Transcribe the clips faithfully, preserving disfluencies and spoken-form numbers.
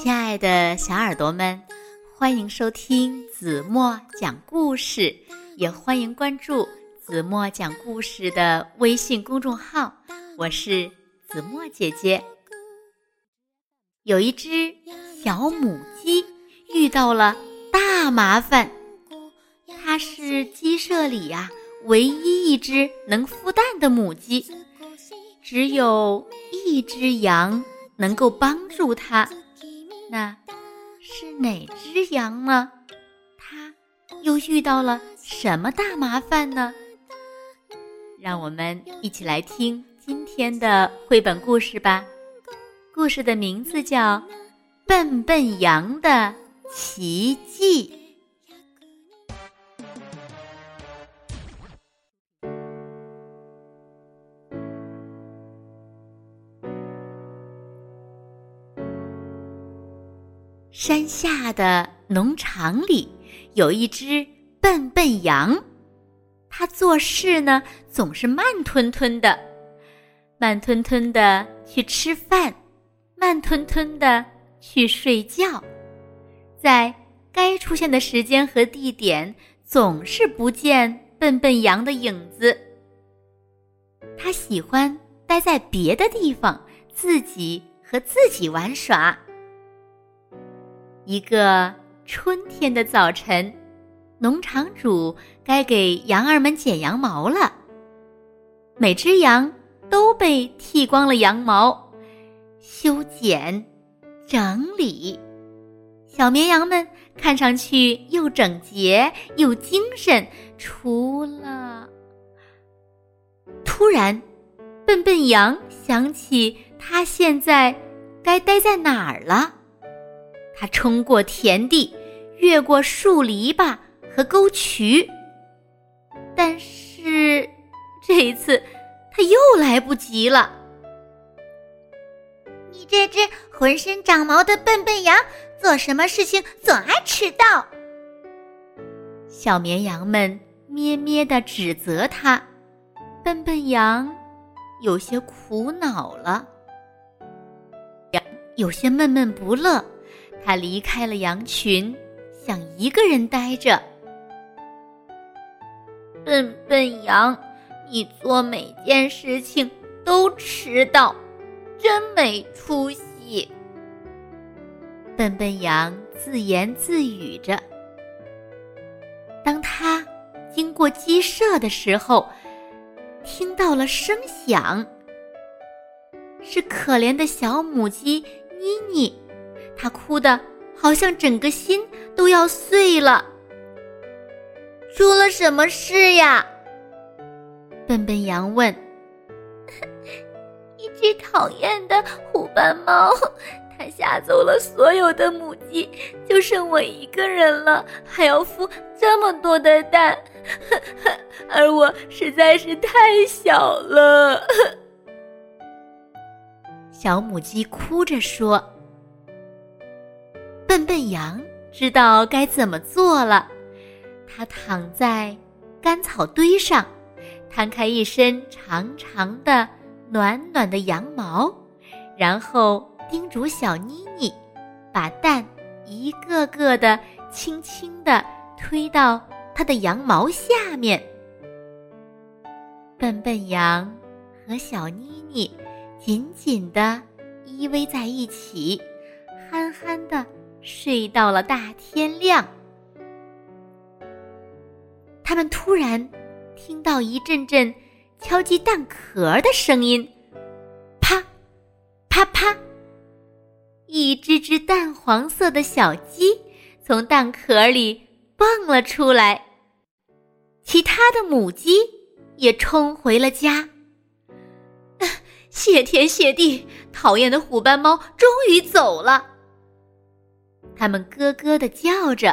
亲爱的小耳朵们，欢迎收听子墨讲故事，也欢迎关注子墨讲故事的微信公众号，我是子墨姐姐。有一只小母鸡遇到了大麻烦，它是鸡舍里啊唯一一只能孵蛋的母鸡，只有一只羊能够帮助它，那是哪只羊呢？它又遇到了什么大麻烦呢？让我们一起来听今天的绘本故事吧。故事的名字叫《笨笨羊的奇迹》。山下的农场里有一只笨笨羊，它做事呢总是慢吞吞的，慢吞吞的去吃饭，慢吞吞的去睡觉，在该出现的时间和地点总是不见笨笨羊的影子。它喜欢待在别的地方，自己和自己玩耍。一个春天的早晨，农场主该给羊儿们剪羊毛了。每只羊都被剃光了羊毛，修剪、整理，小绵羊们看上去又整洁又精神，除了……突然，笨笨羊想起它现在该待在哪儿了。它冲过田地，越过树篱笆和沟渠，但是这一次它又来不及了。你这只浑身长毛的笨笨羊，做什么事情总爱迟到。小绵羊们咩咩地指责它，笨笨羊有些苦恼了，有些闷闷不乐。他离开了羊群，想一个人待着。笨笨羊，你做每件事情都迟到，真没出息。笨笨羊自言自语着。当他经过鸡舍的时候，听到了声响，是可怜的小母鸡妮妮。他哭得好像整个心都要碎了。出了什么事呀？笨笨羊问。一只讨厌的虎斑猫，它吓走了所有的母鸡，就剩我一个人了，还要孵这么多的蛋，而我实在是太小了。小母鸡哭着说。笨笨羊知道该怎么做了，它躺在干草堆上，摊开一身长长的暖暖的羊毛，然后叮嘱小妮妮把蛋一个个的轻轻地推到它的羊毛下面。笨笨羊和小妮妮紧紧地依偎在一起，憨憨地睡到了大天亮。他们突然听到一阵阵敲击蛋壳的声音，啪啪啪，一只只淡黄色的小鸡从蛋壳里蹦了出来，其他的母鸡也冲回了家。啊，谢天谢地，讨厌的虎斑猫终于走了。他们咯咯地叫着，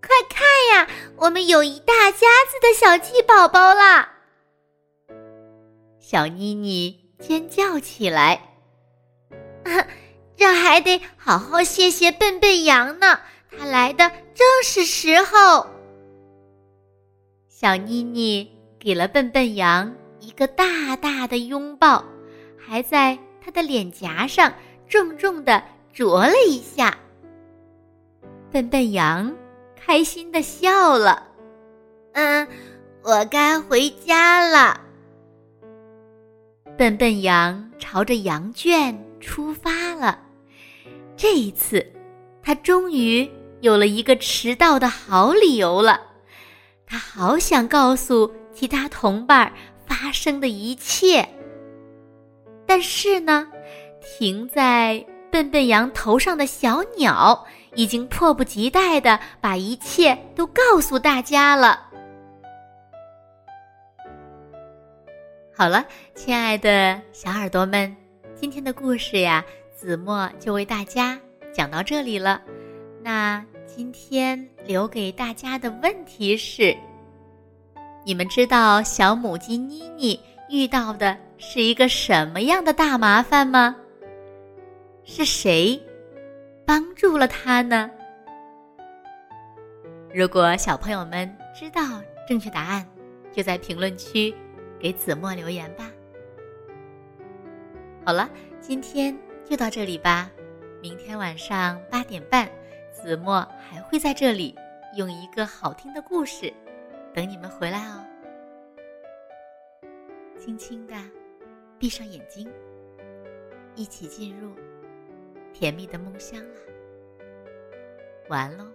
快看呀，我们有一大家子的小鸡宝宝啦！小妮妮尖叫起来、啊、这还得好好谢谢笨笨羊呢，它来的正是时候。小妮妮给了笨笨羊一个大大的拥抱，还在它的脸颊上重重地啄了一下。笨笨羊开心地笑了，嗯，我该回家了。笨笨羊朝着羊圈出发了。这一次，它终于有了一个迟到的好理由了。它好想告诉其他同伴发生的一切，但是呢，停在笨笨羊头上的小鸟已经迫不及待地把一切都告诉大家了。好了，亲爱的小耳朵们，今天的故事呀，子墨就为大家讲到这里了。那今天留给大家的问题是，你们知道小母鸡妮妮遇到的是一个什么样的大麻烦吗？是谁帮助了她呢？如果小朋友们知道正确答案，就在评论区给子墨留言吧。好了，今天就到这里吧。明天晚上八点半，子墨还会在这里用一个好听的故事等你们回来哦。轻轻地闭上眼睛，一起进入甜蜜的梦乡了。晚安喽。